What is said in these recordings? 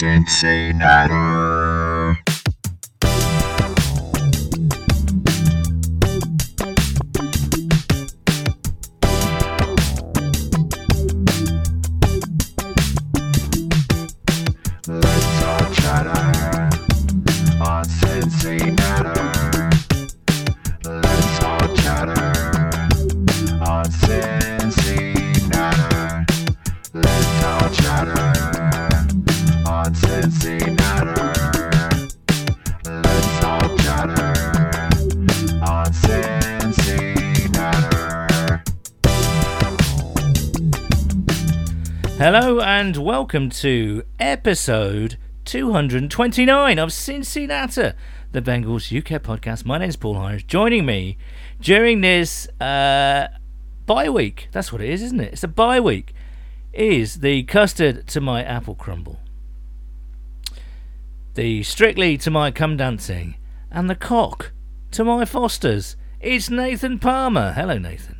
CinciNatter. Let's all chatter on CinciNatter. Let's all chatter on CinciNatter. Let's all chatter on CinciNatter. Let's all chatter on CinciNatter. Hello and welcome to episode 229 of CinciNatter, the Bengals UK podcast. My name's Paul Hines. Joining me during this bye week, that's what it is, isn't it? It's a bye week, is the custard to my apple crumble, the strictly to my come dancing, and the cock to my fosters. It's Nathan Palmer. Hello, Nathan.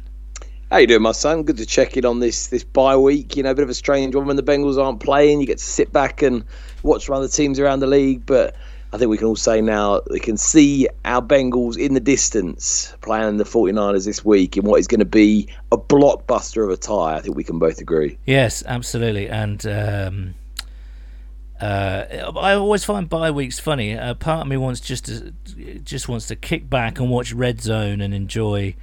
How you doing, my son? Good to check in on this bye week. You know, a bit of a strange one when the Bengals aren't playing. You get to sit back and watch from other teams around the league, but I think we can all say now we can see our Bengals in the distance playing the 49ers this week in what is going to be a blockbuster of a tie. I think we can both agree. Yes, absolutely. And I always find bye weeks funny. Part of me wants just wants to kick back and watch Red Zone and enjoy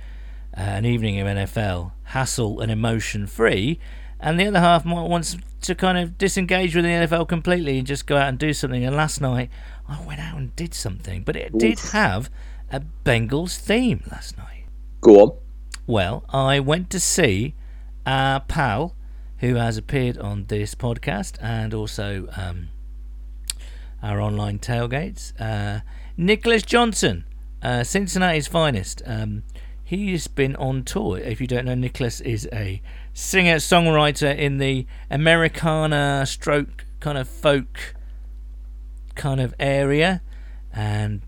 an evening of NFL, hassle and emotion free, and the other half wants to kind of disengage with the NFL completely and just go out and do something. And last night I went out and did something, but it did have a Bengals theme last night. Go on. Well, I went to see our pal, who has appeared on this podcast and also our online tailgates, Nicholas Johnson, Cincinnati's finest. He's been on tour. If you don't know, Nicholas is a singer-songwriter in the Americana stroke kind of folk kind of area, and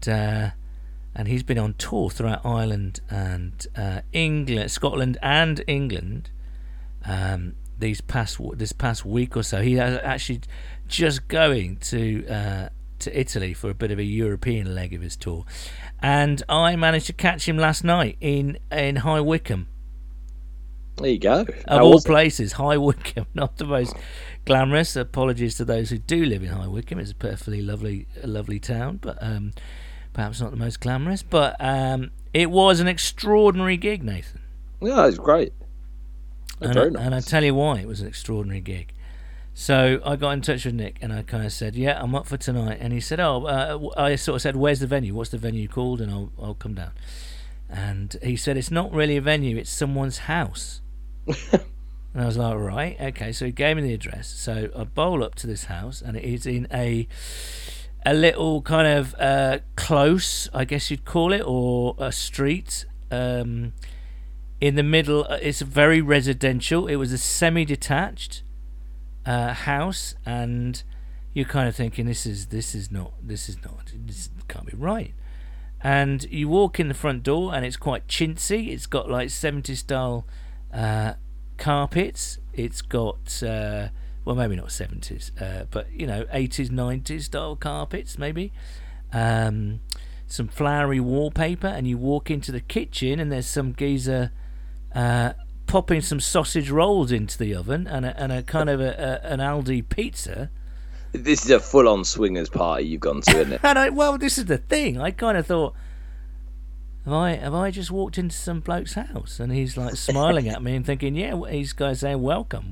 he's been on tour throughout Ireland and England, Scotland and England. This past week or so, he was actually just going to Italy for a bit of a European leg of his tour, and I managed to catch him last night in High Wycombe. There you go. Of all places, High Wycombe, not the most glamorous. Apologies to those who do live in High Wycombe. It's a perfectly lovely town, but perhaps not the most glamorous. But it was an extraordinary gig, Nathan. Yeah, it was great. And I tell you why it was an extraordinary gig. So I got in touch with Nick and I kind of said, yeah, I'm up for tonight. And he said, I sort of said, where's the venue? What's the venue called? And I'll come down. And he said, it's not really a venue, it's someone's house. And I was like, right, okay. So he gave me the address. So I bowl up to this house, and it is in a little kind of close, I guess you'd call it, or a street. In the middle, it's very residential. It was a semi-detached house, and you're kind of thinking, this can't be right. And you walk in the front door, and it's quite chintzy. It's got like 70s style carpets. It's got well, maybe not 70s, but you know, 80s, 90s style carpets maybe. Some flowery wallpaper, and you walk into the kitchen, and there's some geezer popping some sausage rolls into the oven and a kind of an Aldi pizza. This is a full-on swingers party you've gone to, isn't it? Well, this is the thing. I kind of thought, have I just walked into some bloke's house? And he's like smiling at me and thinking, yeah, these guys saying welcome.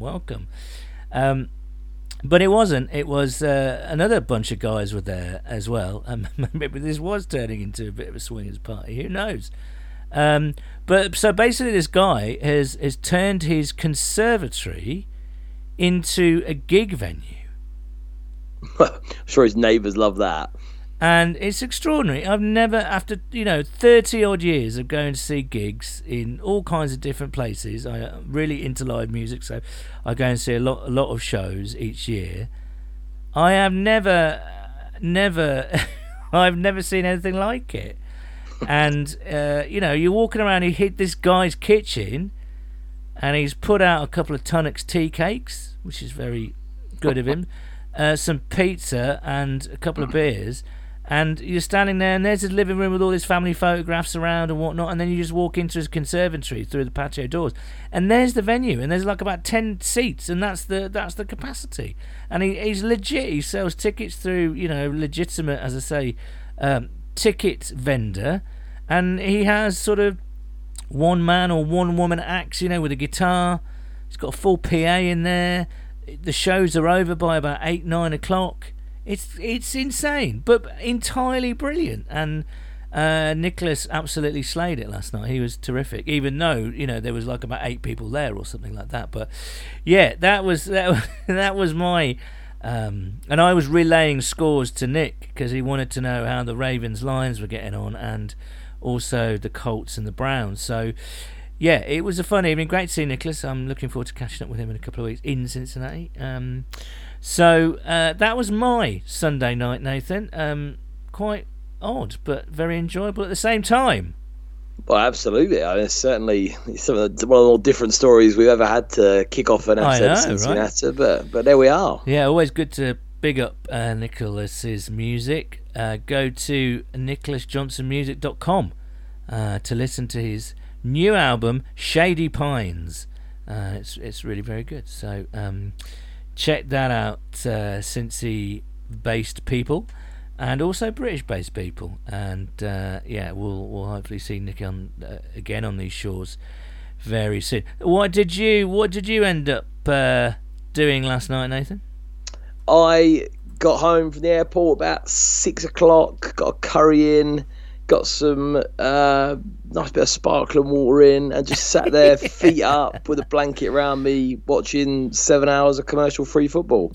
But it wasn't. It was another bunch of guys were there as well. Maybe this was turning into a bit of a swingers party. Who knows? But so basically, this guy has turned his conservatory into a gig venue. I'm sure his neighbours love that. And it's extraordinary. I've never, after 30 odd years of going to see gigs in all kinds of different places. I'm really into live music, so I go and see a lot of shows each year. I have never I've never seen anything like it. And you're walking around. He hit this guy's kitchen, and he's put out a couple of Tunnock's tea cakes, which is very good of him. some pizza and a couple of beers, and you're standing there, and there's his living room with all his family photographs around and whatnot, and then you just walk into his conservatory through the patio doors, and there's the venue, and there's like about 10 seats, and that's the capacity. And he's legit. He sells tickets through, legitimate, as I say, ticket vendor, and he has sort of one man or one woman acts, with a guitar. He's got a full PA in there. The shows are over by about 8-9 o'clock. It's insane, but entirely brilliant. And Nicholas absolutely slayed it last night. He was terrific, even though there was like about 8 people there or something like that. But yeah, that was my and I was relaying scores to Nick because he wanted to know how the Ravens Lions were getting on, and also the Colts and the Browns. So yeah, it was a fun evening. Great to see Nicholas. I'm looking forward to catching up with him in a couple of weeks in Cincinnati. So that was my Sunday night, Nathan. Quite odd, but very enjoyable at the same time. Well, absolutely. I mean, it's certainly one of the more different stories we've ever had to kick off an episode of Cincinnati, right? But there we are. Yeah, always good to big up Nicholas's music. Go to nicholasjohnsonmusic.com to listen to his new album Shady Pines. It's really very good, so check that out, Cincy based people and also British based people, and we'll hopefully see Nick on again on these shores very soon. What did you end up doing last night, Nathan? I got home from the airport about 6 o'clock, got a curry in, got some nice bit of sparkling water in, and just sat there, feet up, with a blanket around me, watching 7 hours of commercial-free football.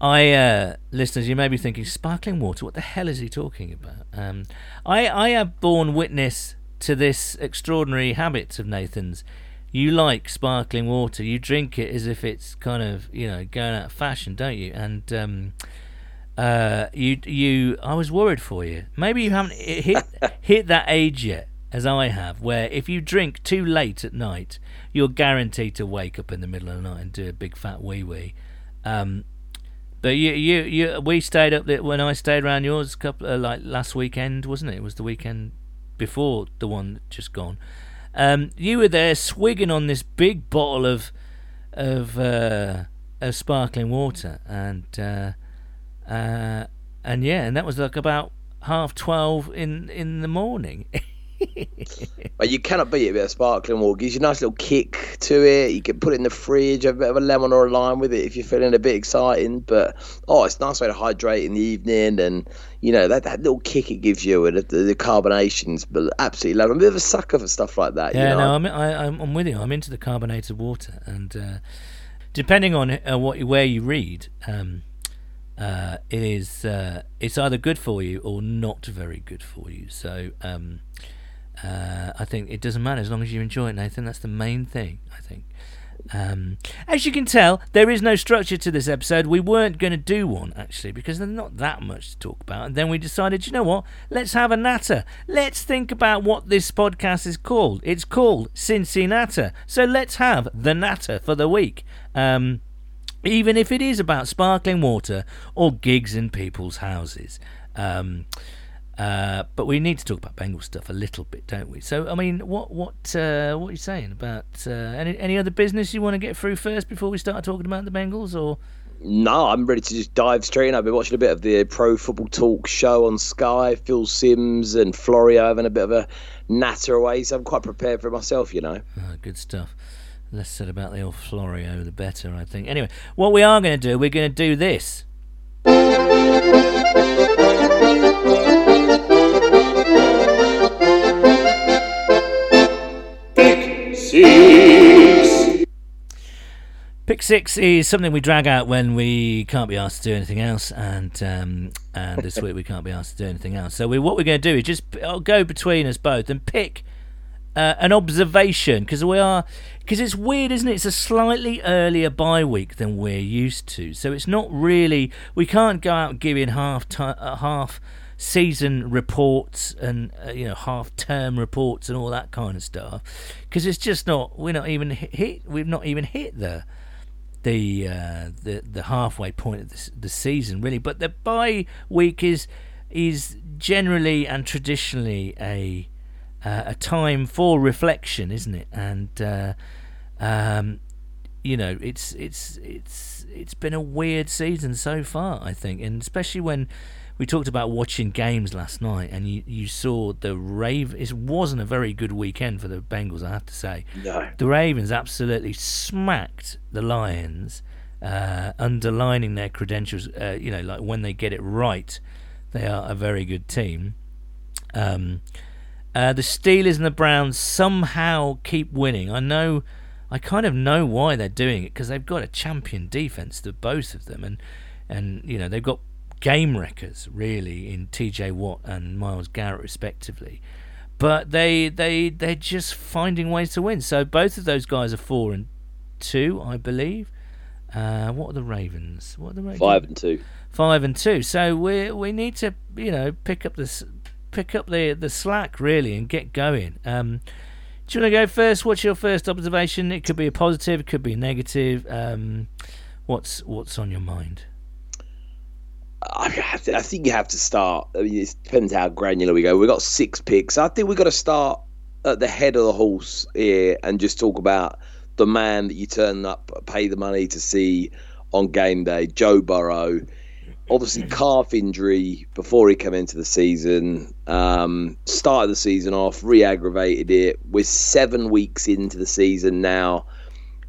Listeners, you may be thinking, sparkling water, what the hell is he talking about? I have borne witness to this extraordinary habit of Nathan's. You like sparkling water. You drink it as if it's kind of, going out of fashion, don't you? And I was worried for you. Maybe you haven't hit that age yet, as I have, where if you drink too late at night, you're guaranteed to wake up in the middle of the night and do a big fat wee wee. But we stayed up there when I stayed around yours last weekend, wasn't it? It was the weekend before the one just gone. You were there swigging on this big bottle of sparkling water, and that was like about 12:30 in the morning. Well, you cannot beat a bit of sparkling water. Gives you a nice little kick to it. You can put it in the fridge, have a bit of a lemon or a lime with it if you're feeling a bit exciting. But it's a nice way to hydrate in the evening, and that little kick it gives you, and the carbonations. But absolutely love it. I'm a bit of a sucker for stuff like that. Yeah, I'm with you. I'm into the carbonated water, and depending on where you read. It is. It's either good for you or not very good for you. So I think it doesn't matter as long as you enjoy it, Nathan. That's the main thing, I think. As you can tell, there is no structure to this episode. We weren't going to do one, actually, because there's not that much to talk about. And then we decided, you know what? Let's have a natter. Let's think about what this podcast is called. It's called CinciNatter. So let's have the natter for the week. Even if it is about sparkling water or gigs in people's houses. But we need to talk about Bengal stuff a little bit, don't we? So, I mean, what are you saying about any other business you want to get through first before we start talking about the Bengals? Or no, I'm ready to just dive straight in. I've been watching a bit of the Pro Football Talk show on Sky, Phil Sims and Florio having a bit of a natter away, so I'm quite prepared for it myself, Good stuff. Less said about the old Florio, the better, I think. Anyway, what we are going to do, we're going to do this. Pick 6. Pick 6 is something we drag out when we can't be asked to do anything else, and this week we can't be asked to do anything else. So what we're going to do is just go between us both and pick an observation, because it's weird, isn't it? It's a slightly earlier bye week than we're used to, so it's not really, we can't go out giving half season reports and half term reports and all that kind of stuff, because we've not even hit there. the halfway point of the season, really. But the bye week is generally and traditionally a time for reflection, isn't it? And you know, it's been a weird season so far, I think, and especially when we talked about watching games last night, and you saw the Ravens. It wasn't a very good weekend for the Bengals, I have to say. No. The Ravens absolutely smacked the Lions, underlining their credentials. You know, like when they get it right, they are a very good team. The Steelers and the Browns somehow keep winning. I kind of know why they're doing it, because they've got a champion defense, the both of them, and you know they've got game wreckers really in TJ Watt and Myles Garrett respectively, but they're just finding ways to win. So both of those guys are 4-2, I believe. What are the Ravens? 5-2. 5-2. So we need to, you know, pick up the slack really and get going. Do you want to go first? What's your first observation? It could be a positive, it could be a negative. What's on your mind? I think you have to start. I mean, it depends how granular we go. We've got 6 picks. I think we've got to start at the head of the horse here and just talk about the man that you turn up, pay the money to see on game day, Joe Burrow. Obviously, calf injury before he came into the season. Started the season off, re-aggravated it. We're 7 weeks into the season now.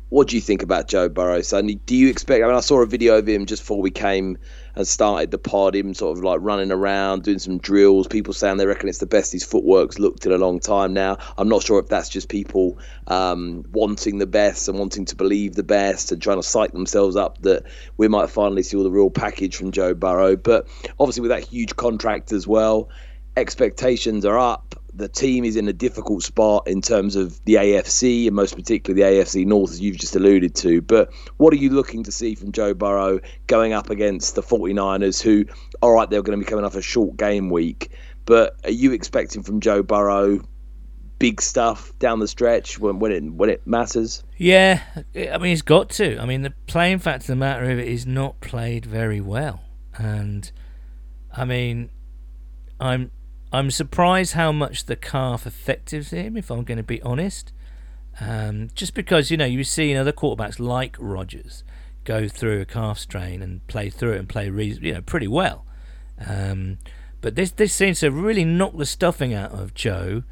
What do you think about Joe Burrow, son? Do you expect... I mean, I saw a video of him just before we came and started the pod, him sort of like running around, doing some drills. People saying they reckon it's the best his footwork's looked in a long time now. I'm not sure if that's just people wanting the best and wanting to believe the best and trying to psych themselves up that we might finally see all the real package from Joe Burrow. But obviously with that huge contract as well, expectations are up. The team is in a difficult spot in terms of the AFC, and most particularly the AFC North, as you've just alluded to. But what are you looking to see from Joe Burrow going up against the 49ers, who, all right, they're going to be coming off a short game week, but are you expecting from Joe Burrow big stuff down the stretch when it matters? Yeah, I mean, he's got to. I mean, the playing fact of the matter of it is not played very well. And, I mean, I'm surprised how much the calf affected him, if I'm going to be honest. Just because, you know, you've seen other quarterbacks like Rodgers go through a calf strain and play through it and play, you know, pretty well. But this seems to really knock the stuffing out of Joe,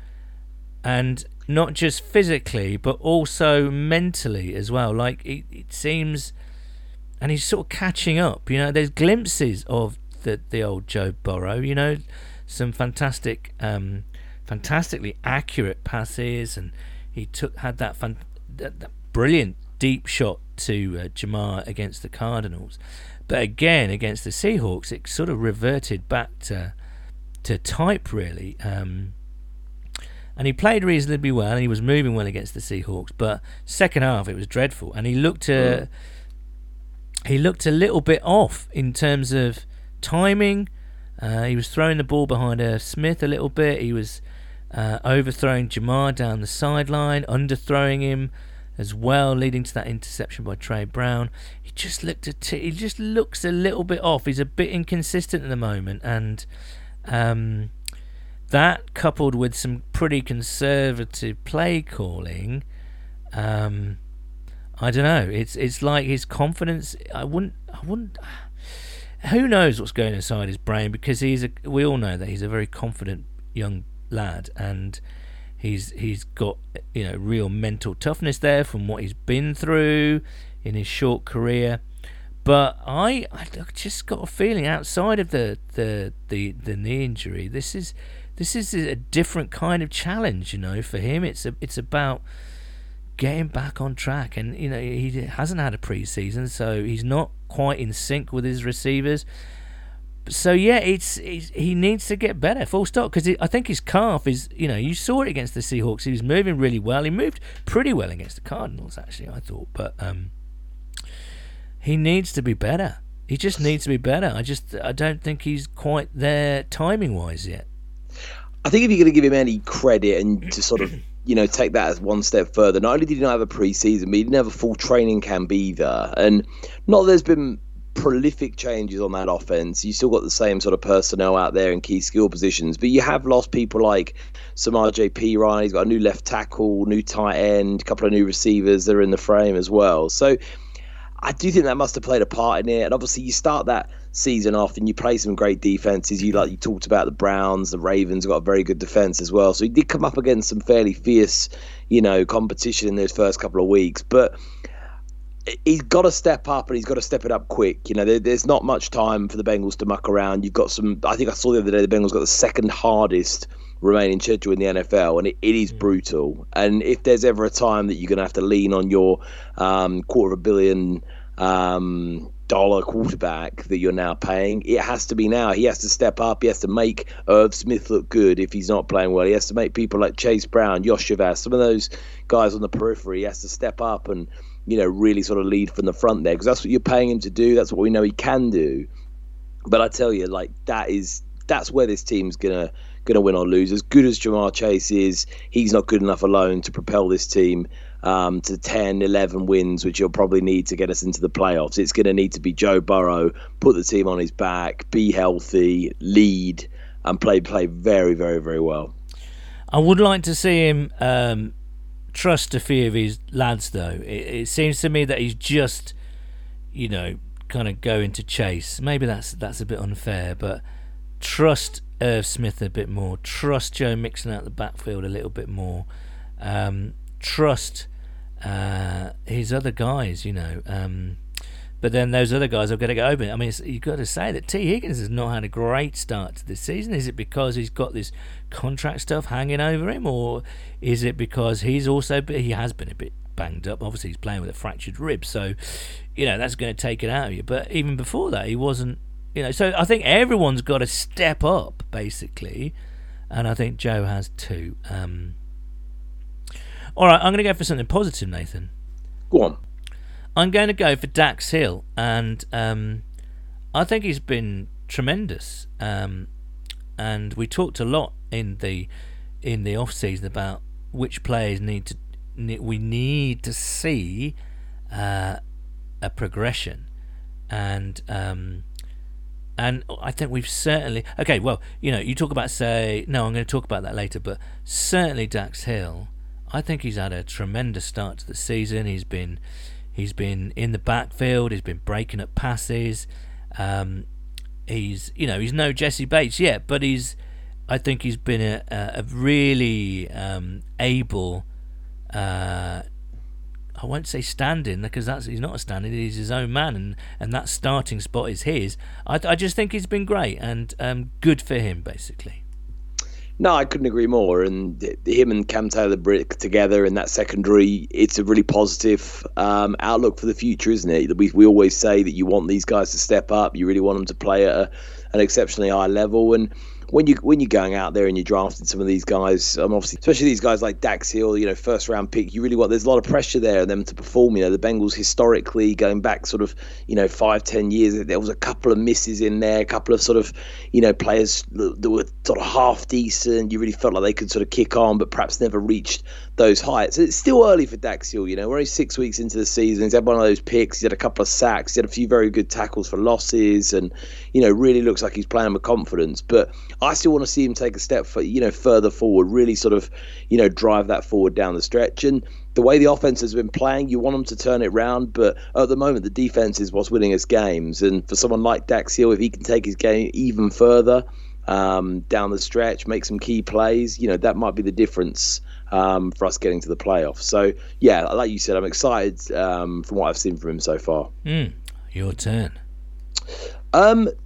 and not just physically, but also mentally as well. Like, it seems... And he's sort of catching up, you know. There's glimpses of the old Joe Burrow, you know... Some fantastically accurate passes, and he had that brilliant deep shot to Ja'Marr against the Cardinals. But again, against the Seahawks, it sort of reverted back to type, really. And he played reasonably well, and he was moving well against the Seahawks. But second half, it was dreadful, and he looked a little bit off in terms of timing. He was throwing the ball behind Irv Smith a little bit. He was overthrowing Ja'Marr down the sideline, underthrowing him as well, leading to that interception by Trey Brown. He just looks a little bit off. He's a bit inconsistent at the moment, and that coupled with some pretty conservative play calling, I don't know. It's like his confidence. I wouldn't. Who knows what's going inside his brain, because we all know that he's a very confident young lad, and he's got, you know, real mental toughness there from what he's been through in his short career. But I just got a feeling outside of the knee injury, this is a different kind of challenge, you know, for him. It's about getting back on track, and you know he hasn't had a pre-season, so he's not quite in sync with his receivers. So yeah, he needs to get better, full stop, because I think his calf is, you know, you saw it against the Seahawks, he was moving really well, he moved pretty well against the Cardinals actually, I thought, but he needs to be better. He just needs to be better. I don't think he's quite there timing wise yet. I think if you're going to give him any credit and to sort of you know, take that as one step further. Not only did he not have a preseason, but he didn't have a full training camp either. And not that there's been prolific changes on that offense. You still got the same sort of personnel out there in key skill positions, but you have lost people like Samaje Perine. He's got a new left tackle, new tight end, a couple of new receivers that are in the frame as well. So I do think that must have played a part in it. And obviously you start that season off and you play some great defenses. You talked about the Browns, the Ravens got a very good defense as well. So he did come up against some fairly fierce, you know, competition in those first couple of weeks. But he's got to step up, and he's got to step it up quick. You know, there's not much time for the Bengals to muck around. You've got some, I think I saw the other day, the Bengals got the second hardest remaining schedule in the NFL, and it is brutal. And if there's ever a time that you're going to have to lean on your $250 million quarterback that you're now paying, it has to be now. He has to step up. He has to make Irv Smith look good if he's not playing well. He has to make people like Chase Brown, Yoshivas, some of those guys on the periphery, he has to step up and, you know, really sort of lead from the front there, because that's what you're paying him to do. That's what we know he can do. But I tell you, like, that's where this team's gonna win or lose. As good as Ja'Marr Chase is, he's not good enough alone to propel this team to 10, 11 wins, which you'll probably need to get us into the playoffs. It's going to need to be Joe Burrow, put the team on his back, be healthy, lead, and play very, very, very well. I would like to see him trust a few of his lads, though. It seems to me that he's just, you know, kind of going to Chase. Maybe that's a bit unfair, but trust Irv Smith a bit more. Trust Joe Mixon out the backfield a little bit more. Trust his other guys, you know. But then those other guys are going to get open. I mean, you've got to say that T Higgins has not had a great start to this season. Is it because he's got this contract stuff hanging over him, or is it because he has been a bit banged up? Obviously, he's playing with a fractured rib, so, you know, that's going to take it out of you. But even before that, he wasn't. You know, so I think everyone's got to step up, basically, and I think Joe has too. All right, I'm going to go for something positive, Nathan. Go on. I'm going to go for Dax Hill, and I think he's been tremendous. And we talked a lot in the off season about which players we need to see a progression, And I think we've certainly... Okay, well, you know, you talk about, say... No, I'm going to talk about that later, but certainly Dax Hill, I think he's had a tremendous start to the season. He's been in the backfield. He's been breaking up passes. He's, you know, he's no Jesse Bates yet, but I think he's been a really able... I won't say standing, because he's not a standing, he's his own man, and that starting spot is his. I just think he's been great, and good for him, basically. No, I couldn't agree more. And him and Cam Taylor Brick together in that secondary, it's a really positive outlook for the future, isn't it? We always say that you want these guys to step up, you really want them to play at an exceptionally high level, and when you're going out there and you're drafting some of these guys, obviously, especially these guys like Dax Hill, you know, first round pick, you really want, there's a lot of pressure there on them to perform. You know, the Bengals historically, going back sort of, you know, 5-10 years, there was a couple of misses in there, a couple of sort of, you know, players that were sort of half decent. You really felt like they could sort of kick on, but perhaps never reached those heights. It's still early for Dax Hill, you know, we're only 6 weeks into the season. He's had one of those picks, he's had a couple of sacks, he's had a few very good tackles for losses, and, you know, really looks like he's playing with confidence. But I still want to see him take a step for, you know, further forward, really sort of, you know, drive that forward down the stretch. And the way the offense has been playing, you want them to turn it round, but at the moment the defense is what's winning us games. And for someone like Dax Hill, if he can take his game even further down the stretch, make some key plays, you know, that might be the difference for us getting to the playoffs. So, yeah, like you said, I'm excited from what I've seen from him so far. Your turn. The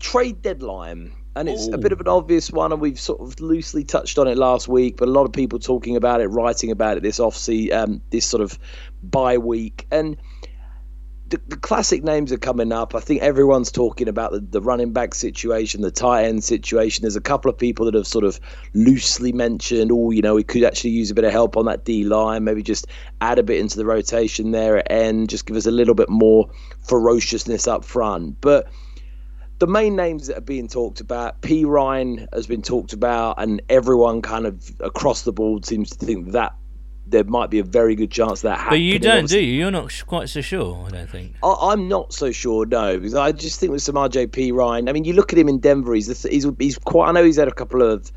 trade deadline. And it's a bit of an obvious one, and we've sort of loosely touched on it last week, but a lot of people talking about it, writing about it this off-season, this sort of bye week. And the classic names are coming up. I think everyone's talking about the running back situation, the tight end situation. There's a couple of people that have sort of loosely mentioned, you know, we could actually use a bit of help on that D-line, maybe just add a bit into the rotation there at end, just give us a little bit more ferociousness up front. But... the main names that are being talked about, Perine has been talked about, and everyone kind of across the board seems to think that there might be a very good chance that happens. But you don't, obviously, do you? You're not quite so sure, I don't think. I'm not so sure, no, because I just think with Samaje Perine, I mean, you look at him in Denver, he's quite, I know he's had a couple of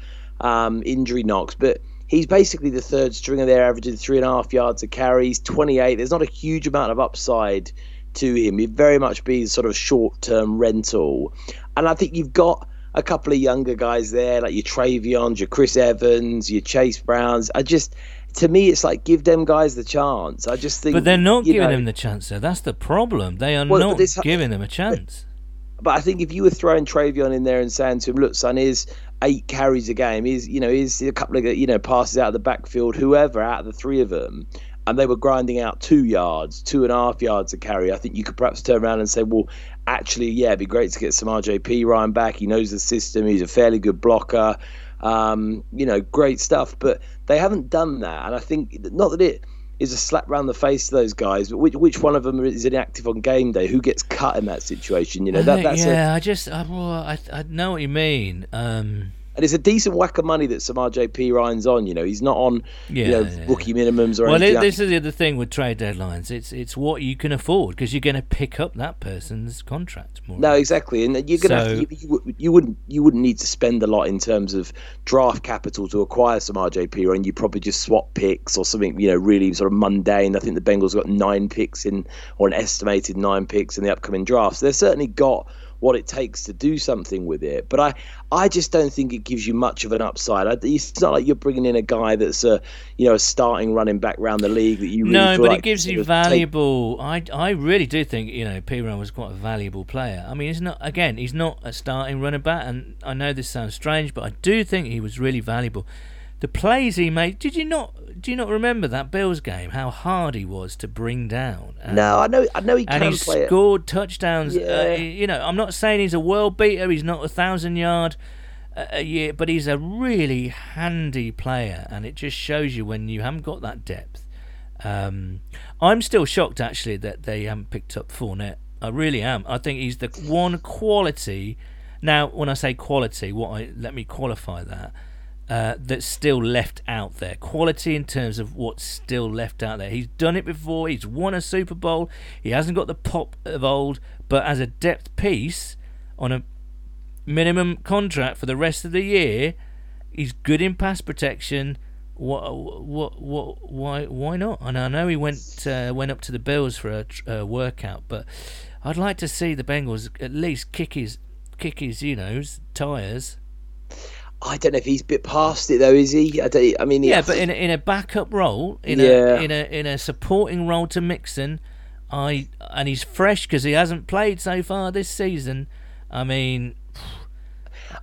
injury knocks, but he's basically the third stringer there, averaging 3.5 yards a carry. He's 28. There's not a huge amount of upside to him. He'd very much be sort of short-term rental. And I think you've got a couple of younger guys there, like your Trayveons, your Chris Evans, your Chase Browns. To me, it's like, give them guys the chance. I just think... But they're not giving them the chance, though. That's the problem. They are not giving them a chance. But I think if you were throwing Trayveon in there and saying to him, look, son, here's 8 carries a game, here's a couple of passes out of the backfield, whoever, out of the three of them, and they were grinding out 2 yards, 2.5 yards a carry, I think you could perhaps turn around and say, well, actually, yeah, it'd be great to get Samaje Perine back. He knows the system. He's a fairly good blocker. Great stuff. But they haven't done that. And I think, not that it is a slap round the face to those guys, but which one of them is inactive on game day? Who gets cut in that situation? I know what you mean. And it's a decent whack of money that Samaje Perine's on. He's not on rookie minimums or anything. Well, this is the other thing with trade deadlines. It's what you can afford, because you're going to pick up that person's contract more. No, exactly, and you're going you wouldn't need to spend a lot in terms of draft capital to acquire Samaje Perine. You probably just swap picks or something, really sort of mundane. I think the Bengals got 9 picks or an estimated 9 picks in the upcoming draft. So they've certainly got what it takes to do something with it. But I just don't think it gives you much of an upside. It's not like you're bringing in a guy that's a starting running back around the league that you really it gives you valuable... I really do think, Perine was quite a valuable player. I mean, he's not a starting running back, and I know this sounds strange, but I do think he was really valuable. The plays he made, do you not remember that Bills game, how hard he was to bring down? No, I know he can play it. And he scored touchdowns. Yeah. I'm not saying he's a world beater, he's not 1,000-yard a year, but he's a really handy player, and it just shows you when you haven't got that depth. I'm still shocked, actually, that they haven't picked up Fournette. I really am. I think he's the one quality. Now, when I say quality, let me qualify that. That's still left out there. Quality in terms of what's still left out there. He's done it before. He's won a Super Bowl. He hasn't got the pop of old, but as a depth piece on a minimum contract for the rest of the year, he's good in pass protection. What? Why not? And I know he went up to the Bills for a workout, but I'd like to see the Bengals at least kick his tires. I don't know if he's bit past it though, is he? But in a backup role, in a supporting role to Mixon, and he's fresh because he hasn't played so far this season. I mean,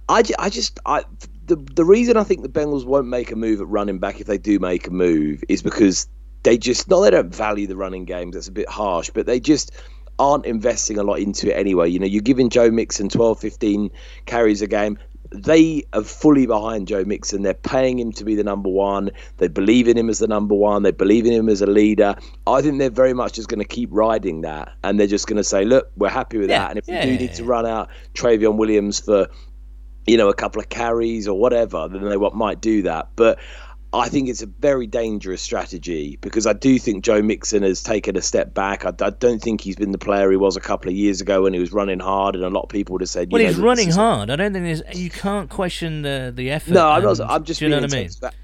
the reason I think the Bengals won't make a move at running back, if they do make a move, is because they don't value the running game. That's a bit harsh, but they just aren't investing a lot into it anyway. You're giving Joe Mixon 12, 15 carries a game. They are fully behind Joe Mixon. They're paying him to be the number one. They believe in him as the number one. They believe in him as a leader. I think they're very much just going to keep riding that. And they're just going to say, look, we're happy with that. And if we do need to run out Trayveon Williams for, a couple of carries or whatever, then they might do that. But I think it's a very dangerous strategy, because I do think Joe Mixon has taken a step back. I don't think he's been the player he was a couple of years ago when he was running hard, and a lot of people would have said... Well, he's running hard. I don't think you can't question the effort. No, I'm just being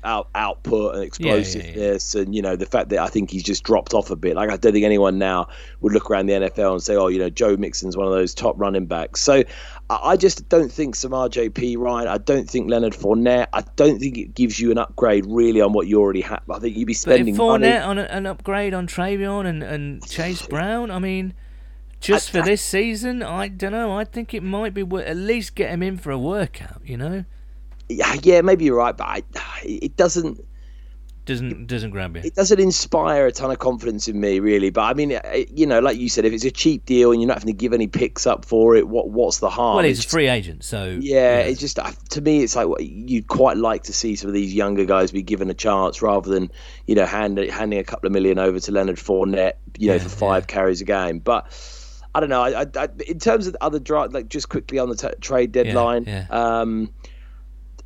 output and explosiveness, and the fact that I think he's just dropped off a bit. Like, I don't think anyone now would look around the NFL and say, Joe Mixon's one of those top running backs. So I just don't think Samaje Perine. I don't think Leonard Fournette. I don't think it gives you an upgrade really on what you already have. I think you'd be spending Fournette on an upgrade on Trayveon and Chase Brown. I mean, just for this season, I don't know. I think it might be at least get him in for a workout. Yeah, maybe you're right, but it doesn't. Doesn't grab you. It doesn't inspire a ton of confidence in me, really. But I mean, like you said, if it's a cheap deal and you're not having to give any picks up for it, what's the harm? Well, he's a free agent, so it's just, to me, it's like you'd quite like to see some of these younger guys be given a chance rather than handing a couple of million over to Leonard Fournette, for 5 carries a game. But I don't know. I in terms of the other draft, like just quickly on the trade deadline,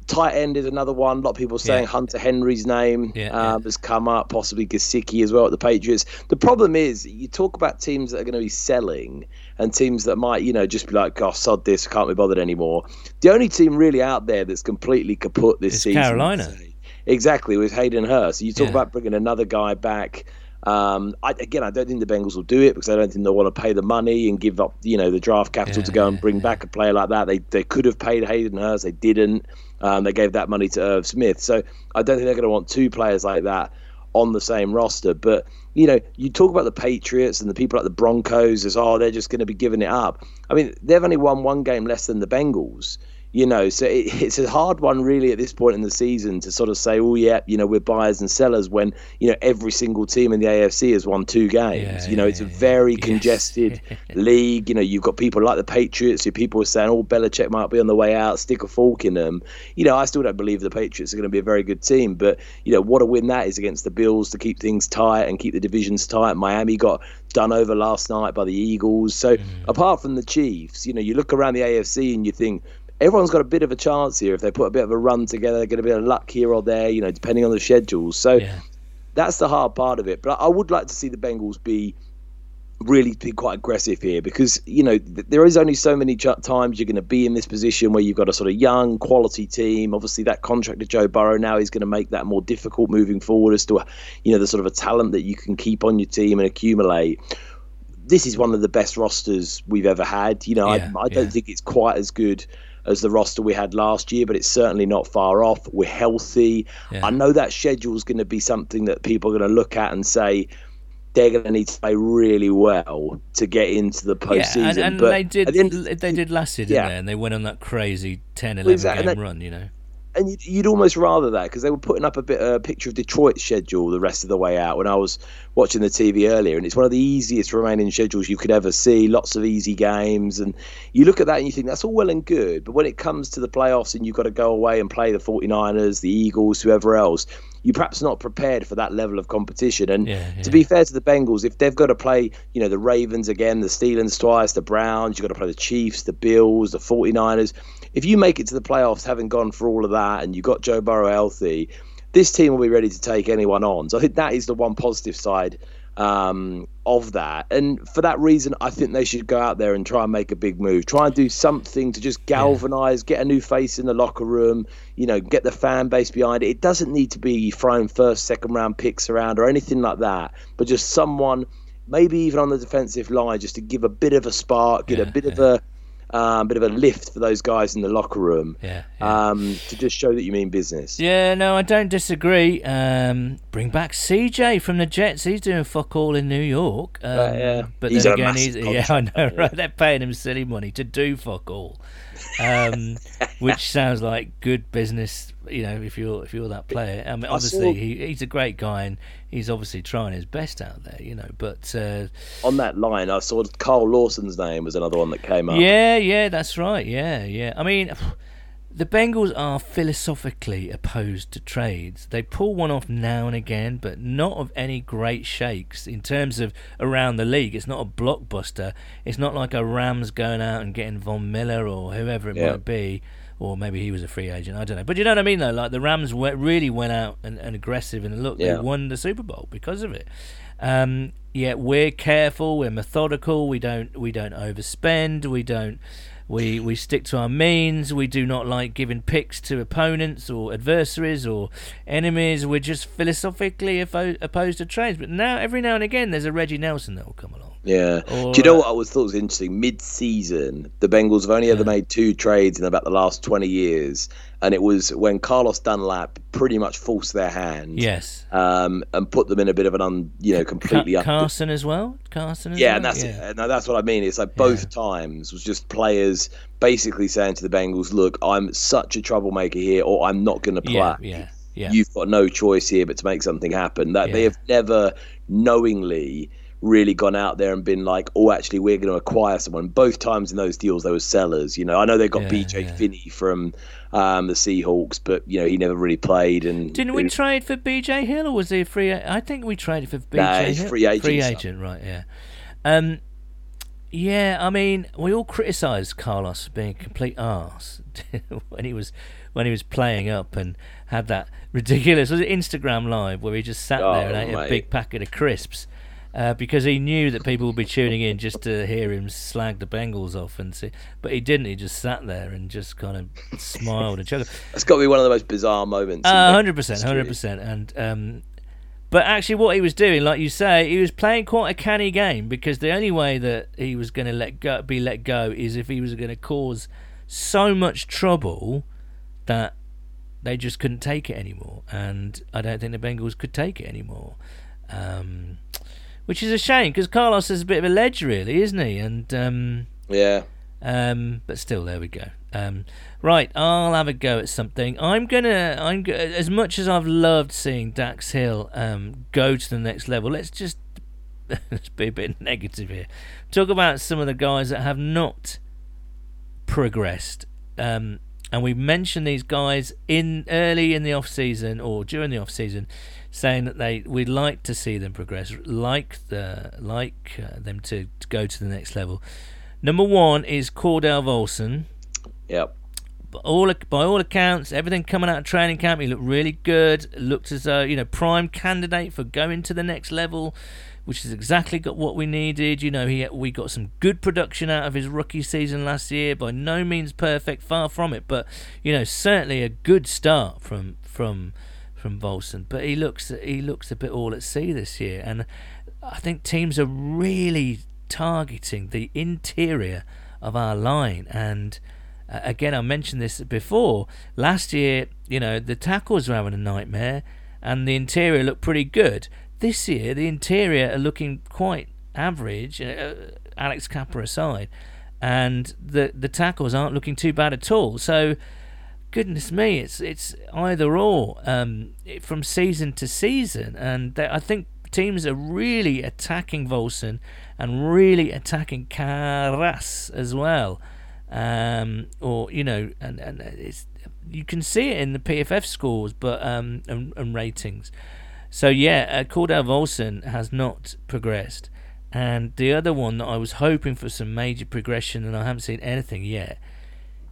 tight end is another one. A lot of people are saying Hunter Henry's name has come up, possibly Gesicki as well at the Patriots. The problem is you talk about teams that are going to be selling and teams that might, you know, just be like, oh, sod this, can't be bothered anymore. The only team really out there that's completely kaput this season. Carolina. Exactly, with Hayden Hurst. You talk about bringing another guy back. I don't think the Bengals will do it because I don't think they'll want to pay the money and give up, you know, the draft capital to go and bring back a player like that. They could have paid Hayden Hurst. They didn't. They gave that money to Irv Smith. So I don't think they're going to want two players like that on the same roster. But, you know, you talk about the Patriots and the people like the Broncos as, they're just going to be giving it up. I mean, they've only won one game less than the Bengals. You know, so it's a hard one really at this point in the season to sort of say, we're buyers and sellers when, you know, every single team in the AFC has won two games. It's a very congested league. You know, you've got people like the Patriots who people are saying, Belichick might be on the way out, stick a fork in them. You know, I still don't believe the Patriots are going to be a very good team. But, you know, what a win that is against the Bills to keep things tight and keep the divisions tight. Miami got done over last night by the Eagles. So apart from the Chiefs, you know, you look around the AFC and you think, everyone's got a bit of a chance here. If they put a bit of a run together, they're going to be a luck here or there, you know, depending on the schedules. So that's the hard part of it. But I would like to see the Bengals be quite aggressive here because, you know, there is only so many times you're going to be in this position where you've got a sort of young quality team. Obviously that contract to Joe Burrow now is going to make that more difficult moving forward as to, you know, the sort of a talent that you can keep on your team and accumulate. This is one of the best rosters we've ever had. You know, I don't think it's quite as good as the roster we had last year, but it's certainly not far off. We're healthy. I know that schedule is going to be something that people are going to look at and say they're going to need to play really well to get into the postseason. And but they did last year, didn't they? And they went on that crazy 10-11 game run, you know. And you'd almost rather that because they were putting up a picture of Detroit's schedule the rest of the way out when I was watching the TV earlier. And it's one of the easiest remaining schedules you could ever see, lots of easy games. And you look at that and you think that's all well and good. But when it comes to the playoffs and you've got to go away and play the 49ers, the Eagles, whoever else, you're perhaps not prepared for that level of competition. And to be fair to the Bengals, if they've got to play, you know, the Ravens again, the Steelers twice, the Browns, you've got to play the Chiefs, the Bills, the 49ers. If you make it to the playoffs having gone for all of that and you've got Joe Burrow healthy, this team will be ready to take anyone on. So I think that is the one positive side of that. And for that reason, I think they should go out there and try and make a big move. Try and do something to just galvanise, get a new face in the locker room, you know, get the fan base behind it. It doesn't need to be throwing first, second round picks around or anything like that, but just someone, maybe even on the defensive line, just to give a bit of a spark, get a bit of a bit of a lift for those guys in the locker room to just show that you mean business. Yeah, no, I don't disagree. Bring back CJ from the Jets. He's doing fuck all in New York. But he's then again, they're paying him silly money to do fuck all, which sounds like good business. You know, if you're that player, I mean, obviously he's a great guy and he's obviously trying his best out there, you know. But on that line, I saw Carl Lawson's name was another one that came up. Yeah, that's right. Yeah. I mean, the Bengals are philosophically opposed to trades. They pull one off now and again, but not of any great shakes in terms of around the league. It's not a blockbuster. It's not like a Rams going out and getting Von Miller or whoever it might be. Or maybe he was a free agent, I don't know. But you know what I mean, though? Like, the Rams really went out and aggressive, and look, they won the Super Bowl because of it. Yet we're careful, we're methodical, we don't overspend, we stick to our means, we do not like giving picks to opponents or adversaries or enemies. We're just philosophically opposed to trades. But now, every now and again, there's a Reggie Nelson that will come along. Yeah. Or, do you know what I always thought was interesting? Mid-season, the Bengals have only ever made two trades in about the last 20 years, and it was when Carlos Dunlap pretty much forced their hand. Yes. And put them in a bit of an completely Carson as well. And that's it. No, that's what I mean. It's like both times was just players basically saying to the Bengals, "Look, I'm such a troublemaker here, or I'm not going to play." Yeah. You've got no choice here but to make something happen. That they have never knowingly really gone out there and been like, oh, actually, we're going to acquire someone. Both times in those deals, they were sellers. You know, I know they got BJ Finney from the Seahawks, but you know, he never really played. And didn't we trade for BJ Hill, or was he a free? I think we traded for BJ Hill. Free agent, right? Yeah. Yeah, I mean, we all criticised Carlos for being a complete arse when he was playing up and had that ridiculous, was it Instagram Live, where he just sat there and ate a big packet of crisps because he knew that people would be tuning in just to hear him slag the Bengals off and see. But he didn't. He just sat there and just kind of smiled and chuckled. That's got to be one of the most bizarre moments. 100%. But actually what he was doing, like you say, he was playing quite a canny game, because the only way that he was going to be let go is if he was going to cause so much trouble that they just couldn't take it anymore. And I don't think the Bengals could take it anymore. Which is a shame, because Carlos is a bit of a ledge, really, isn't he? And but still, there we go. Right, I'll have a go at something. I'm as much as I've loved seeing Dax Hill go to the next level, let's be a bit negative here. Talk about some of the guys that have not progressed. And we've mentioned these guys early in the off season or during the off season, saying that we'd like to see them progress, them to go to the next level. Number one is Cordell Volson. Yep. By all accounts, everything coming out of training camp, he looked really good. Looked as though, prime candidate for going to the next level, which is exactly what we needed. We got some good production out of his rookie season last year. By no means perfect, far from it, but certainly a good start from Volson. But he looks a bit all at sea this year, and I think teams are really targeting the interior of our line. And again, I mentioned this before. Last year, the tackles were having a nightmare and the interior looked pretty good. This year, the interior are looking quite average, Alex Capper aside, and the tackles aren't looking too bad at all. So, goodness me, it's either or from season to season. And I think teams are really attacking Volson and really attacking Carras as well. And it's, you can see it in the PFF scores, but and ratings. So Cordell Volson has not progressed, and the other one that I was hoping for some major progression, and I haven't seen anything yet,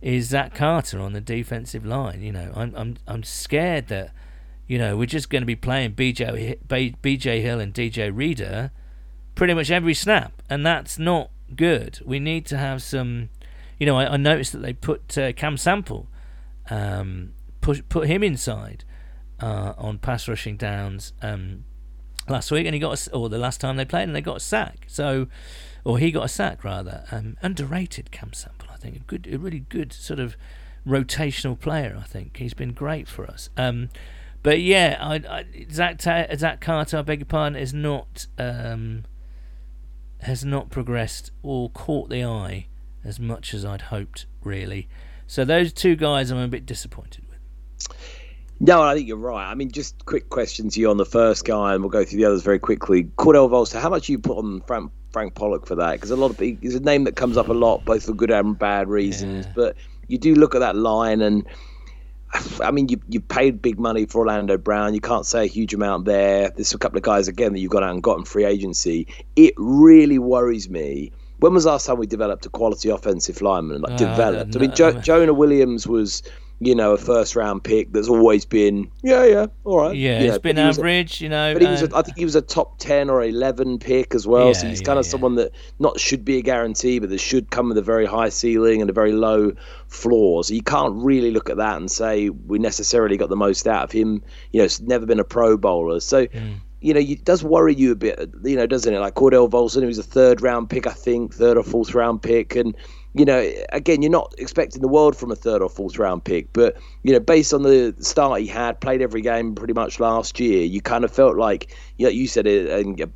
is Zac Carter on the defensive line. I'm scared that we're just going to be playing BJ Hill and DJ Reader pretty much every snap, and that's not good. We need to have some. I noticed that they put Cam Sample, put him inside on pass rushing downs last week, and the last time they played, and they got a sack. He got a sack rather. Underrated Cam Sample, I think, a really good sort of rotational player. I think he's been great for us. Zac Carter, I beg your pardon, is not has not progressed or caught the eye as much as I'd hoped, really. So those two guys I'm a bit disappointed with. No, I think you're right. I mean, just quick question to you on the first guy, and we'll go through the others very quickly. Cordell Volson, how much you put on Frank Pollock for that? Because it's a name that comes up a lot, both for good and bad reasons. Yeah. But you do look at that line, and I mean, you paid big money for Orlando Brown. You can't say a huge amount there. There's a couple of guys, again, that you've gone out and got in free agency. It really worries me. When was the last time we developed a quality offensive lineman? Developed. I mean, Jonah Williams was, a first-round pick that's always been, all right. Yeah, it's been average, But I think he was a top 10 or 11 pick as well. Yeah, so he's kind of someone that not should be a guarantee, but that should come with a very high ceiling and a very low floor. So you can't really look at that and say we necessarily got the most out of him. It's never been a pro bowler. So... Mm. It does worry you a bit, doesn't it? Like Cordell Volson, who's a third-round pick, I think, third or fourth-round pick. And, again, you're not expecting the world from a third or fourth-round pick. But, based on the start he had, played every game pretty much last year, you kind of felt like, you said it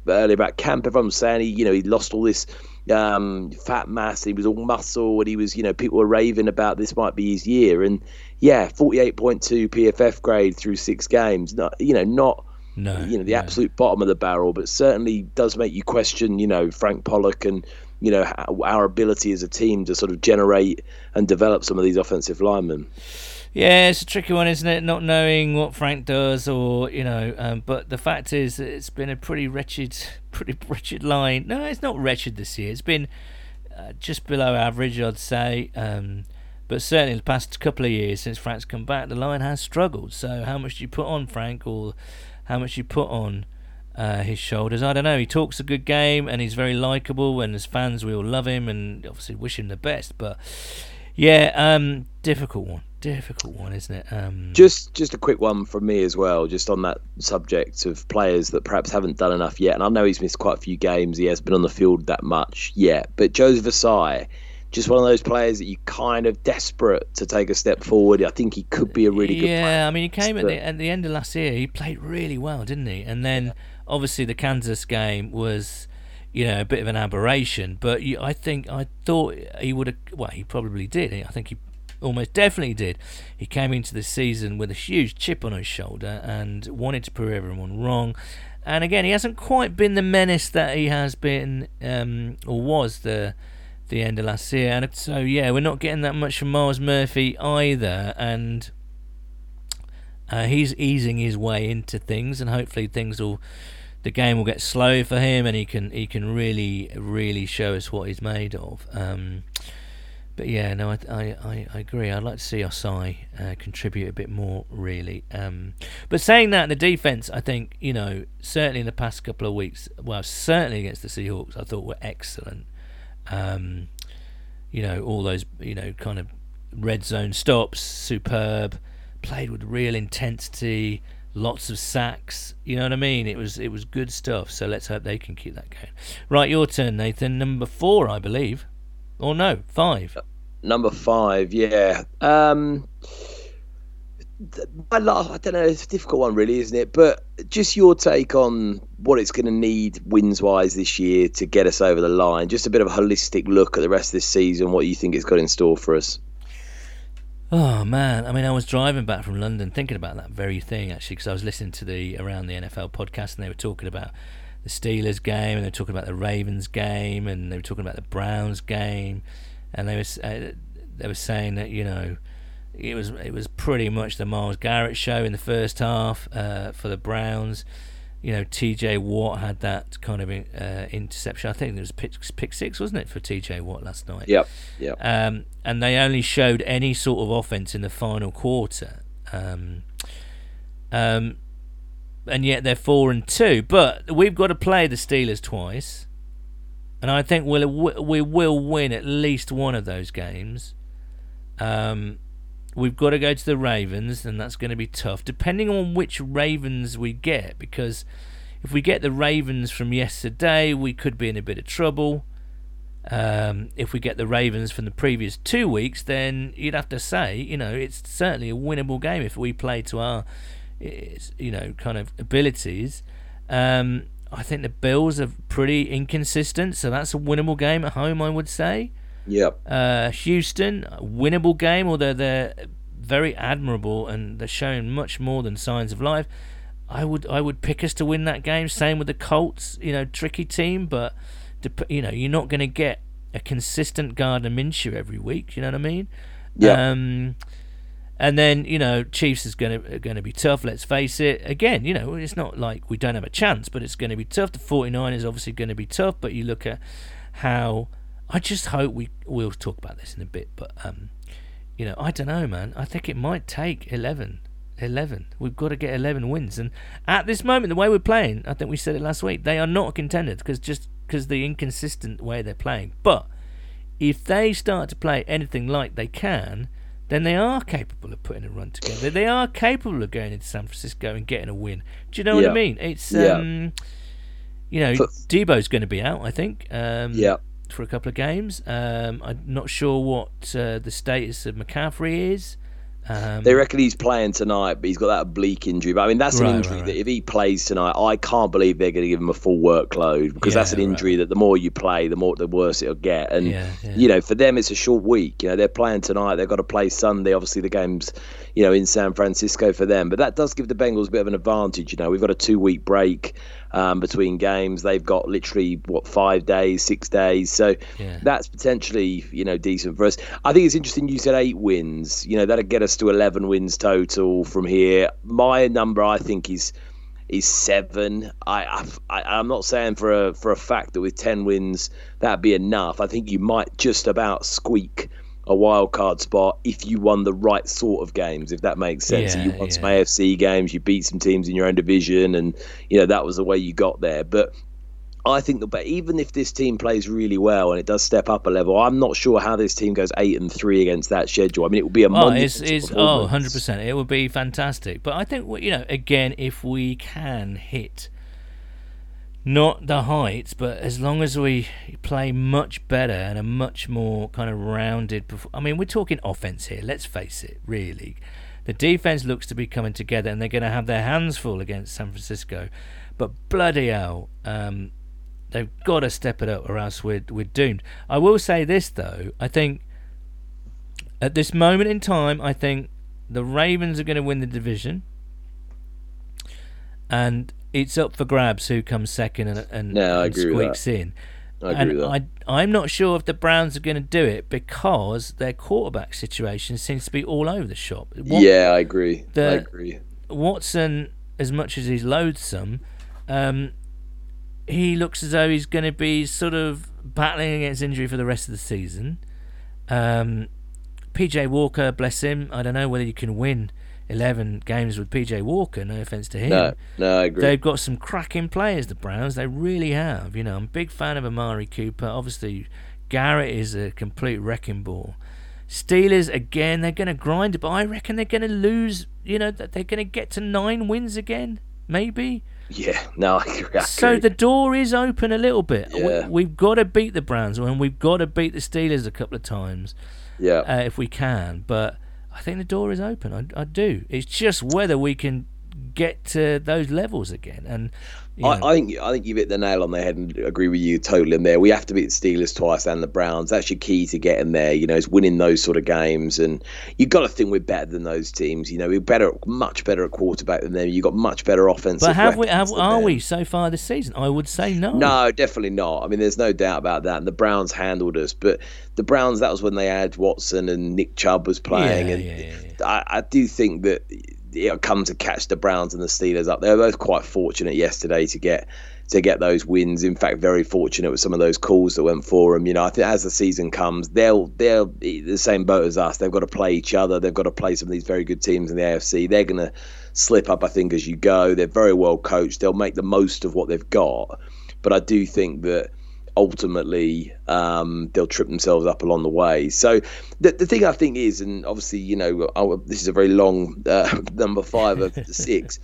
earlier about camp, everyone was saying, he lost all this fat mass, he was all muscle, and he was, people were raving about this might be his year. And, 48.2 PFF grade through 6 games, not... No, the absolute bottom of the barrel, but certainly does make you question, Frank Pollock and, our ability as a team to sort of generate and develop some of these offensive linemen. Yeah, it's a tricky one, isn't it? Not knowing what Frank does or, but the fact is that it's been a pretty wretched line. No, it's not wretched this year. It's been just below average, I'd say. But certainly in the past couple of years since Frank's come back, the line has struggled. So how much do you put on Frank, or how much do you put on his shoulders? I don't know. He talks a good game and he's very likeable, and as fans we all love him and obviously wish him the best. But yeah, difficult one, isn't it? Just a quick one from me as well, just on that subject of players that perhaps haven't done enough yet. And I know he's missed quite a few games, he hasn't been on the field that much yet, but Joseph Asai, just one of those players that you kind of desperate to take a step forward. I think he could be a really good player. Yeah, I mean, he came at the end of last year. He played really well, didn't he? And then obviously the Kansas game was, a bit of an aberration. But I thought he would have. Well, he probably did. I think he almost definitely did. He came into this season with a huge chip on his shoulder and wanted to prove everyone wrong. And again, he hasn't quite been the menace that he has been, or was the end of last year. And so yeah, we're not getting that much from Myles Murphy either, and he's easing his way into things, and hopefully the game will get slow for him and he can really, really show us what he's made of. But yeah, no, I agree. I'd like to see Osai contribute a bit more, really. But saying that, the defence, I think, certainly in the past couple of weeks, well, certainly against the Seahawks, I thought were excellent. All those, kind of red zone stops, superb, played with real intensity, lots of sacks, you know what I mean? It was good stuff, so let's hope they can keep that going. Right, your turn, Nathan. Number 4, I believe. Or no, 5. Number 5, yeah. I don't know, it's a difficult one really, isn't it? But just your take on what it's going to need wins-wise this year to get us over the line. Just a bit of a holistic look at the rest of this season, what you think it's got in store for us. Oh, man. I mean, I was driving back from London thinking about that very thing, actually, because I was listening to the Around the NFL podcast, and they were talking about the Steelers game, and they were talking about the Ravens game, and they were talking about the Browns game, and they were saying that, it was pretty much the Myles Garrett show in the first half for the Browns. TJ Watt had that kind of interception. I think it was pick 6, wasn't it, for TJ Watt last night? Yep. And they only showed any sort of offense in the final quarter. And yet they're 4-2. But we've got to play the Steelers twice, and I think we will win at least one of those games. We've got to go to the Ravens, and that's going to be tough, depending on which Ravens we get, because if we get the Ravens from yesterday, we could be in a bit of trouble. If we get the Ravens from the previous 2 weeks, then you'd have to say, it's certainly a winnable game if we play to our, kind of abilities. I think the Bills are pretty inconsistent, so that's a winnable game at home, I would say. Yep. Houston, winnable game, although they're very admirable and they're showing much more than signs of life. I would pick us to win that game. Same with the Colts, tricky team, but you're not going to get a consistent Gardner Minshew every week. You know what I mean? Yeah. And then Chiefs is going to be tough. Let's face it. Again, it's not like we don't have a chance, but it's going to be tough. The 49ers is obviously going to be tough, but you look at how. I just hope we'll talk about this in a bit, but I don't know, man. I think it might take 11. We've got to get 11 wins, and at this moment, the way we're playing, I think we said it last week, they are not a contender because the inconsistent way they're playing. But if they start to play anything like they can, then they are capable of putting a run together. They are capable of going into San Francisco and getting a win. Do you know what I mean? It's Debo's going to be out, I think. For a couple of games. I'm not sure what the status of McCaffrey is. They reckon he's playing tonight, but he's got that oblique injury. But I mean, that's an injury that if he plays tonight, I can't believe they're going to give him a full workload, because that's an injury that the more you play, the worse it'll get. And for them, it's a short week. They're playing tonight. They've got to play Sunday. Obviously, the game's in San Francisco for them. But that does give the Bengals a bit of an advantage. We've got a 2-week break between games. They've got literally 5 days, 6 days, so that's potentially decent for us. I think it's interesting you said 8 wins. That'll get us to 11 wins total from here. My number, I think, is is 7. I'm not saying for a fact that with 10 wins that'd be enough. I think you might just about squeak a wild card spot if you won the right sort of games, if that makes sense. Yeah, so you won some AFC games, you beat some teams in your own division, and that was the way you got there. But I think that even if this team plays really well and it does step up a level, I'm not sure how this team goes 8-3 against that schedule. I mean, it would be a monumental performance. 100%. It would be fantastic. But I think, again, if we can hit not the heights, but as long as we play much better and a much more kind of rounded performance. I mean, we're talking offense here, let's face it, really. The defense looks to be coming together and they're going to have their hands full against San Francisco. But bloody hell, they've got to step it up or else we're doomed. I will say this, though. I think at this moment in time, I think the Ravens are going to win the division. And it's up for grabs who comes second and squeaks in. I agree with that. I'm not sure if the Browns are going to do it because their quarterback situation seems to be all over the shop. I agree. Watson, as much as he's loathsome, he looks as though he's going to be sort of battling against injury for the rest of the season. PJ Walker, bless him, I don't know whether you can win 11 games with PJ Walker, no offence to him. No, I agree. They've got some cracking players, the Browns, they really have. I'm a big fan of Amari Cooper. Obviously, Garrett is a complete wrecking ball. Steelers, again, they're going to grind, but I reckon they're going to lose, they're going to get to 9 wins again, maybe. Yeah, no, I agree. So the door is open a little bit. Yeah. We've got to beat the Browns and we've got to beat the Steelers a couple of times if we can. But I think the door is open. I do. It's just whether we can get to those levels again. And I think you've hit the nail on the head and agree with you totally in there. We have to beat the Steelers twice and the Browns. That's your key to getting there, is winning those sort of games. And you've got to think we're better than those teams. We're much better at quarterback than them. You've got much better offensive. But are we so far this season? I would say no. No, definitely not. There's no doubt about that. And the Browns handled us. But the Browns, that was when they had Watson and Nick Chubb was playing. I do think that it'll come to catch the Browns and the Steelers up. They were both quite fortunate yesterday to get those wins. In fact, very fortunate with some of those calls that went for them. I think as the season comes, they'll be the same boat as us. They've got to play each other. They've got to play some of these very good teams in the AFC. They're going to slip up, I think, as you go. They're very well coached. They'll make the most of what they've got. But I do think that ultimately they'll trip themselves up along the way. So the thing I think is, and obviously this is a very long number 5 of 6,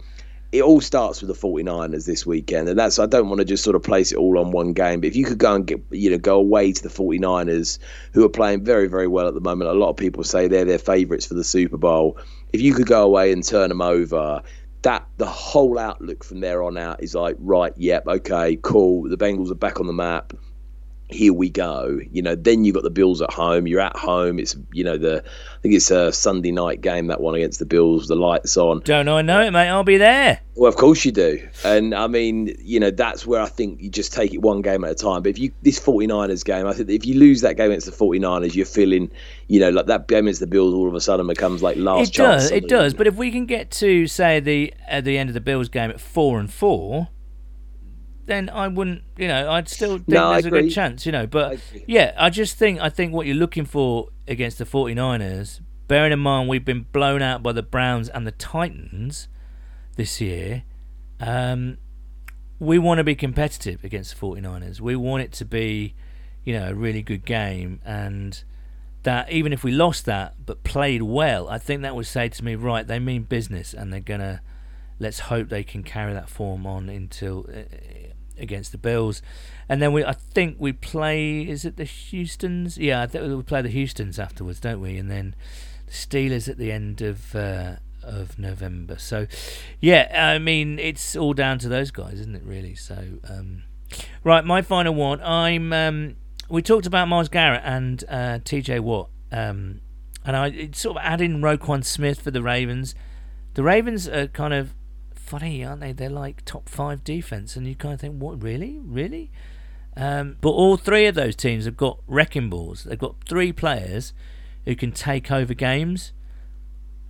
it all starts with the 49ers this weekend, and that's, I don't want to just sort of place it all on one game, but if you could go and get go away to the 49ers, who are playing very, very well at the moment, a lot of people say they're their favourites for the Super Bowl, if you could go away and turn them over, that the whole outlook from there on out is like, right, yep, okay, cool, the Bengals are back on the map, here we go. Then you've got the Bills at home, you're at home, it's I think it's a Sunday night game, that one against the Bills, the lights on. Don't I know it, mate, I'll be there. Well, of course you do. And that's where I think you just take it one game at a time. But if this 49ers game, I think if you lose that game against the 49ers, you're feeling, like that game against the Bills all of a sudden becomes like last it chance. It does. But if we can get to, say, at the end of the Bills game at 4-4, then I wouldn't, I'd still think there's a good chance, But I think what you're looking for against the 49ers, bearing in mind we've been blown out by the Browns and the Titans this year, we want to be competitive against the 49ers. We want it to be, a really good game, and that even if we lost that but played well, I think that would say to me, right, they mean business, and they're gonna. Let's hope they can carry that form on until against the Bills, and then I think we play. Is it the Houstons? Yeah, I think we play the Houstons afterwards, don't we? And then the Steelers at the end of November. So, it's all down to those guys, isn't it? Really. So, right, my final one. We talked about Myles Garrett and TJ Watt, and I sort of add in Roquan Smith for the Ravens. The Ravens are kind of funny, aren't they? They're like top 5 defense, and you kind of think, what, really? But all 3 of those teams have got wrecking balls. They've got 3 players who can take over games.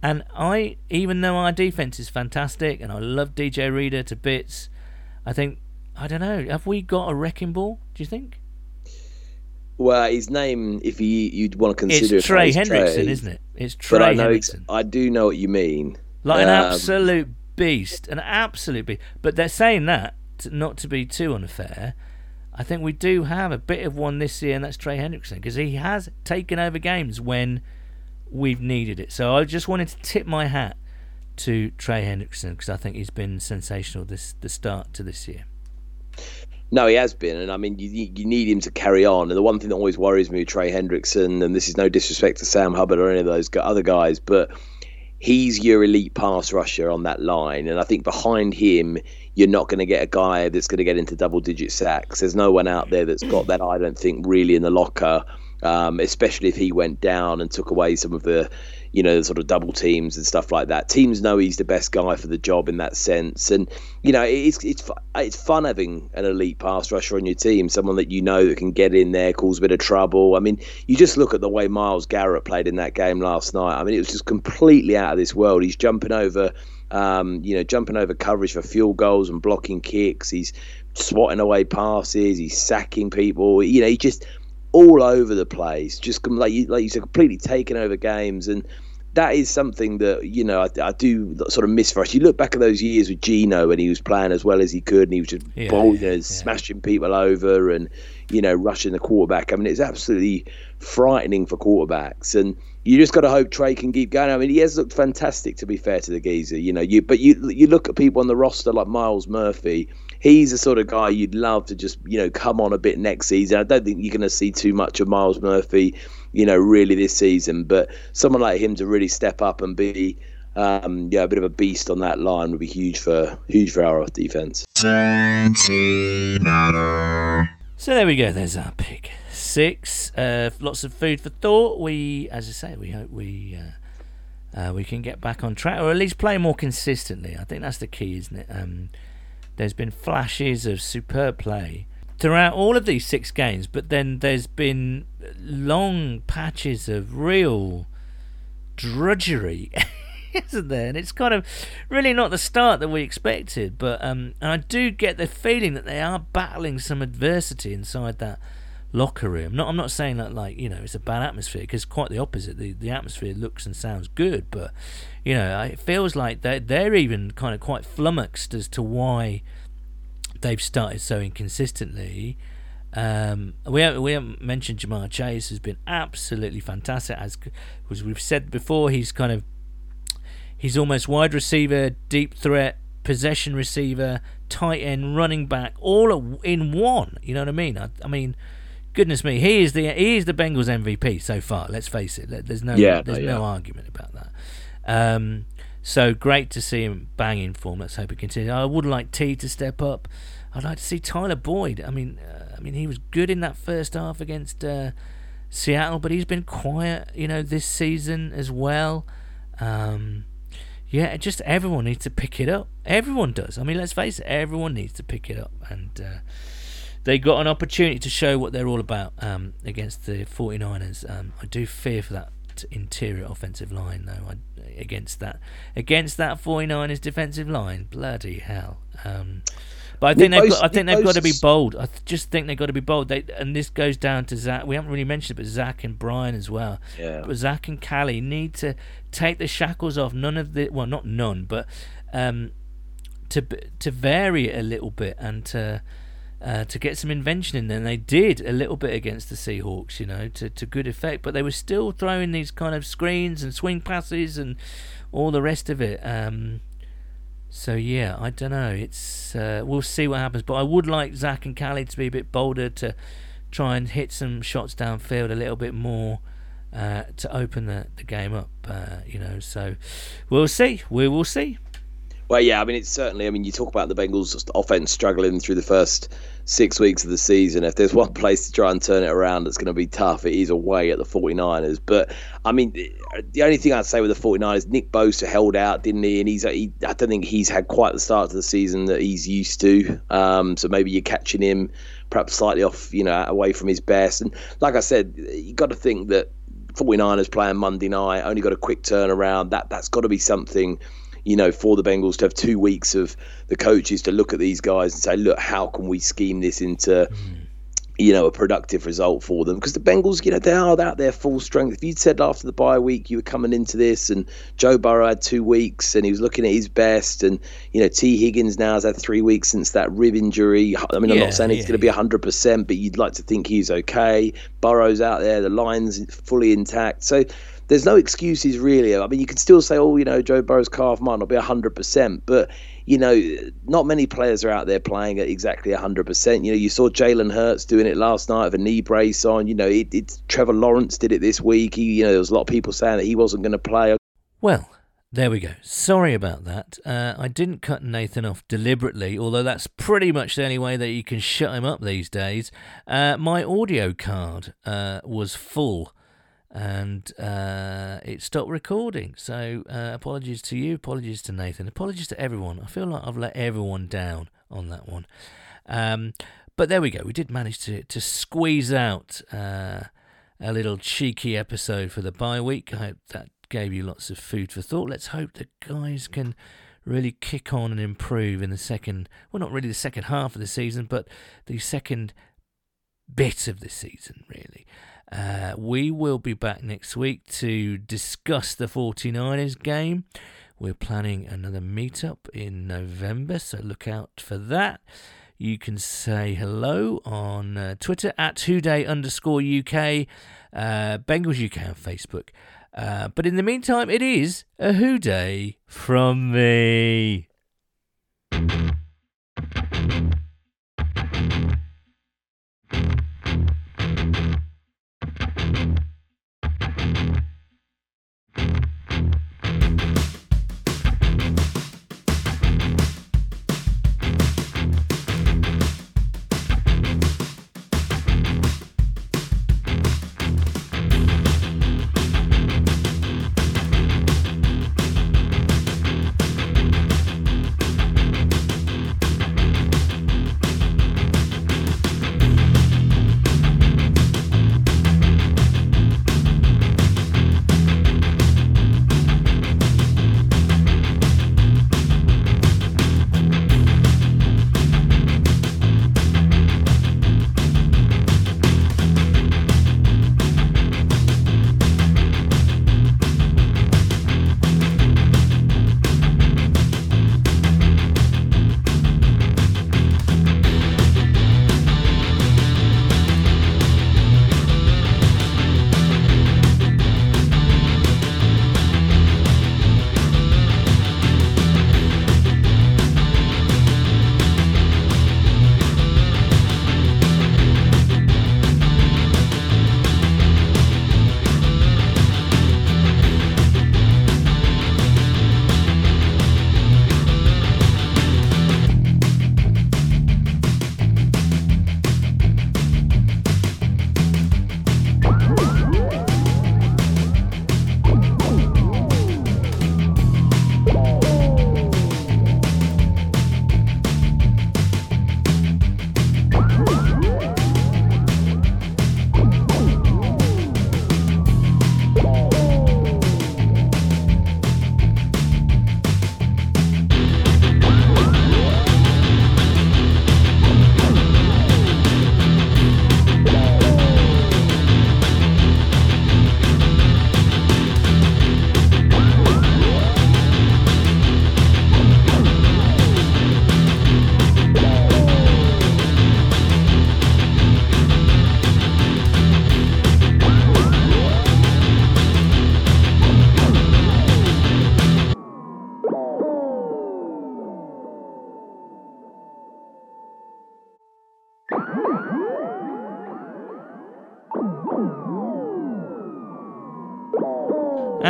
And I, even though our defense is fantastic and I love DJ Reader to bits, I think, I don't know, have we got a wrecking ball, do you think? Well, his name, if you'd want to consider, it's Trey Hendrickson, isn't it? It's Trey Hendrickson. I do know what you mean. Like an absolute beast, an absolute beast. But they're saying that, not to be too unfair, I think we do have a bit of one this year, and that's Trey Hendrickson, because he has taken over games when we've needed it. So I just wanted to tip my hat to Trey Hendrickson, because I think he's been sensational the start to this year. No, he has been, and I mean, you need him to carry on. And the one thing that always worries me with Trey Hendrickson, and this is no disrespect to Sam Hubbard or any of those other guys, but he's your elite pass rusher on that line. And I think behind him, you're not going to get a guy that's going to get into double-digit sacks. There's no one out there that's got that, I don't think, really in the locker, especially if he went down and took away some of the, you know, sort of double teams and stuff like that. Teams know he's the best guy for the job in that sense. And, you know, it's fun having an elite pass rusher on your team, someone that you know that can get in there, cause a bit of trouble. I mean, you just look at the way Myles Garrett played in that game last night. I mean, it was just completely out of this world. He's jumping over coverage for field goals and blocking kicks. He's swatting away passes. He's sacking people. You know, he just... all over the place, just like you said, completely taking over games. And that is something that, you know, I do sort of miss for us. You look back at those years with Gino when he was playing as well as he could, and he was just smashing people over and, you know, rushing the quarterback. I mean, it's absolutely frightening for quarterbacks, and you just got to hope Trey can keep going. I mean, he has looked fantastic, to be fair to the geezer, you know. But you look at people on the roster like Myles Murphy. He's the sort of guy you'd love to just, you know, come on a bit next season. I don't think you're going to see too much of Myles Murphy, you know, really this season. But someone like him to really step up and be, a bit of a beast on that line would be huge for our defense. CinciNatter. So there we go. There's our pick 6. Lots of food for thought. We, as I say, we hope we can get back on track, or at least play more consistently. I think that's the key, isn't it? There's been flashes of superb play throughout all of these 6 games, but then there's been long patches of real drudgery, isn't there? And it's kind of really not the start that we expected. But and I do get the feeling that they are battling some adversity inside that locker room. I'm not saying that, like, you know, it's a bad atmosphere, because quite the opposite. The atmosphere looks and sounds good, but, you know, it feels like they're even kind of quite flummoxed as to why they've started so inconsistently. We haven't mentioned Ja'Marr Chase has been absolutely fantastic. As we've said before, he's almost wide receiver, deep threat, possession receiver, tight end, running back, all in one. You know what I mean? I mean. Goodness me, he is the Bengals MVP so far. Let's face it, there's no argument about that. So great to see him bang in form. Let's hope it continues. I would like T to step up. I'd like to see Tyler Boyd. I mean he was good in that first half against Seattle, but he's been quiet, you know, this season as well. Just everyone needs to pick it up. Everyone does. I mean, let's face it, everyone needs to pick it up, and. They got an opportunity to show what they're all about against the 49ers. I do fear for that interior offensive line, though, against that 49ers defensive line. Bloody hell! But I think they've got to be bold. I just think they've got to be bold. And this goes down to Zac. We haven't really mentioned it, but Zac and Brian as well. Yeah. But Zac and Callie need to take the shackles off. To vary it a little bit and to get some invention in there, and they did a little bit against the Seahawks, you know, to good effect, but they were still throwing these kind of screens and swing passes and all the rest of it. I don't know. It's we'll see what happens, but I would like Zac and Callie to be a bit bolder, to try and hit some shots downfield a little bit more to open the game up, you know. So we'll see. We will see. Well, yeah, I mean, it's certainly, I mean, you talk about the Bengals' offense struggling through the first 6 weeks of the season. If there's one place to try and turn it around that's going to be tough, it is away at the 49ers. But, I mean, the only thing I'd say with the 49ers, Nick Bosa held out, didn't he? And I don't think he's had quite the start to the season that he's used to. So maybe you're catching him perhaps slightly off, you know, away from his best. And like I said, you got to think that 49ers playing Monday night, only got a quick turnaround. That's got to be something, you know, for the Bengals to have 2 weeks of the coaches to look at these guys and say, look, how can we scheme this into, you know, a productive result for them? Because the Bengals, you know, they are at their full strength. If you'd said after the bye week you were coming into this and Joe Burrow had 2 weeks and he was looking at his best, and, you know, T Higgins now has had 3 weeks since that rib injury. I mean, I'm not saying he's going to be 100%, but you'd like to think he's okay. Burrow's out there, the line's fully intact. So there's no excuses, really. I mean, you can still say, oh, you know, Joe Burrow's calf might not be 100%, but, you know, not many players are out there playing at exactly 100%. You know, you saw Jalen Hurts doing it last night with a knee brace on. You know, Trevor Lawrence did it this week. He, you know, there was a lot of people saying that he wasn't going to play. Well, there we go. Sorry about that. I didn't cut Nathan off deliberately, although that's pretty much the only way that you can shut him up these days. My audio card was full, and it stopped recording, so apologies to you, apologies to Nathan, apologies to everyone. I feel like I've let everyone down on that one, but there we go. We did manage to squeeze out a little cheeky episode for the bye week. I hope that gave you lots of food for thought. Let's hope that guys can really kick on and improve in the second, well, not really the second half of the season, but the second bit of the season, really. We will be back next week to discuss the 49ers game. We're planning another meetup in November, so look out for that. You can say hello on Twitter at Whoday_UK, Bengals UK on Facebook. But in the meantime, it is a Whoday from me.